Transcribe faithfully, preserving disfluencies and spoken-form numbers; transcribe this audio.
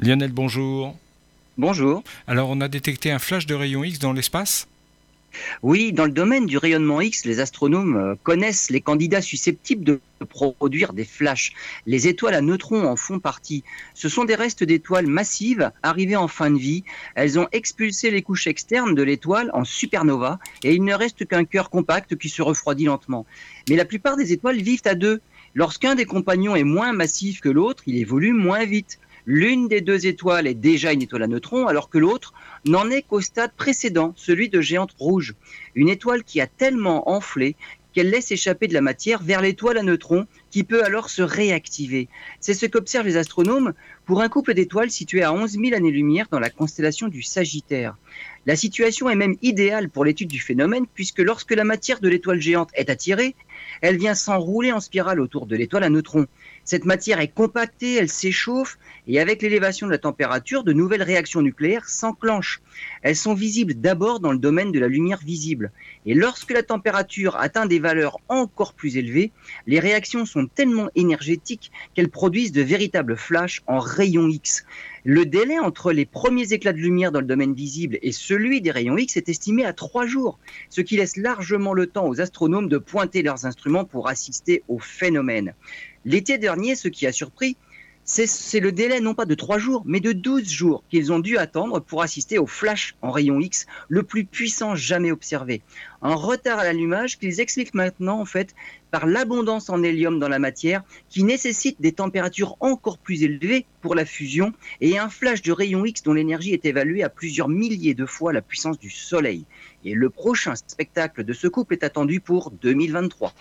Lionel, bonjour. Bonjour. Alors, on a détecté un flash de rayon X dans l'espace ? Oui, dans le domaine du rayonnement X, les astronomes connaissent les candidats susceptibles de produire des flashs. Les étoiles à neutrons en font partie. Ce sont des restes d'étoiles massives arrivées en fin de vie. Elles ont expulsé les couches externes de l'étoile en supernova et il ne reste qu'un cœur compact qui se refroidit lentement. Mais la plupart des étoiles vivent à deux. Lorsqu'un des compagnons est moins massif que l'autre, il évolue moins vite. L'une des deux étoiles est déjà une étoile à neutrons, alors que l'autre n'en est qu'au stade précédent, celui de géante rouge. Une étoile qui a tellement enflé qu'elle laisse échapper de la matière vers l'étoile à neutrons, qui peut alors se réactiver. C'est ce qu'observent les astronomes pour un couple d'étoiles situé à onze mille années-lumière dans la constellation du Sagittaire. La situation est même idéale pour l'étude du phénomène, puisque lorsque la matière de l'étoile géante est attirée, elle vient s'enrouler en spirale autour de l'étoile à neutrons. Cette matière est compactée, elle s'échauffe et avec l'élévation de la température, de nouvelles réactions nucléaires s'enclenchent. Elles sont visibles d'abord dans le domaine de la lumière visible. Et lorsque la température atteint des valeurs encore plus élevées, les réactions sont tellement énergétiques qu'elles produisent de véritables flashs en rayons X. Le délai entre les premiers éclats de lumière dans le domaine visible et celui des rayons X est estimé à trois jours, ce qui laisse largement le temps aux astronomes de pointer leurs instruments pour assister au phénomène. L'été dernier, ce qui a surpris, c'est, c'est le délai non pas de trois jours, mais de douze jours qu'ils ont dû attendre pour assister au flash en rayon X, le plus puissant jamais observé. Un retard à l'allumage qu'ils expliquent maintenant en fait par l'abondance en hélium dans la matière qui nécessite des températures encore plus élevées pour la fusion et un flash de rayon X dont l'énergie est évaluée à plusieurs milliers de fois la puissance du Soleil. Et le prochain spectacle de ce couple est attendu pour deux mille vingt-trois.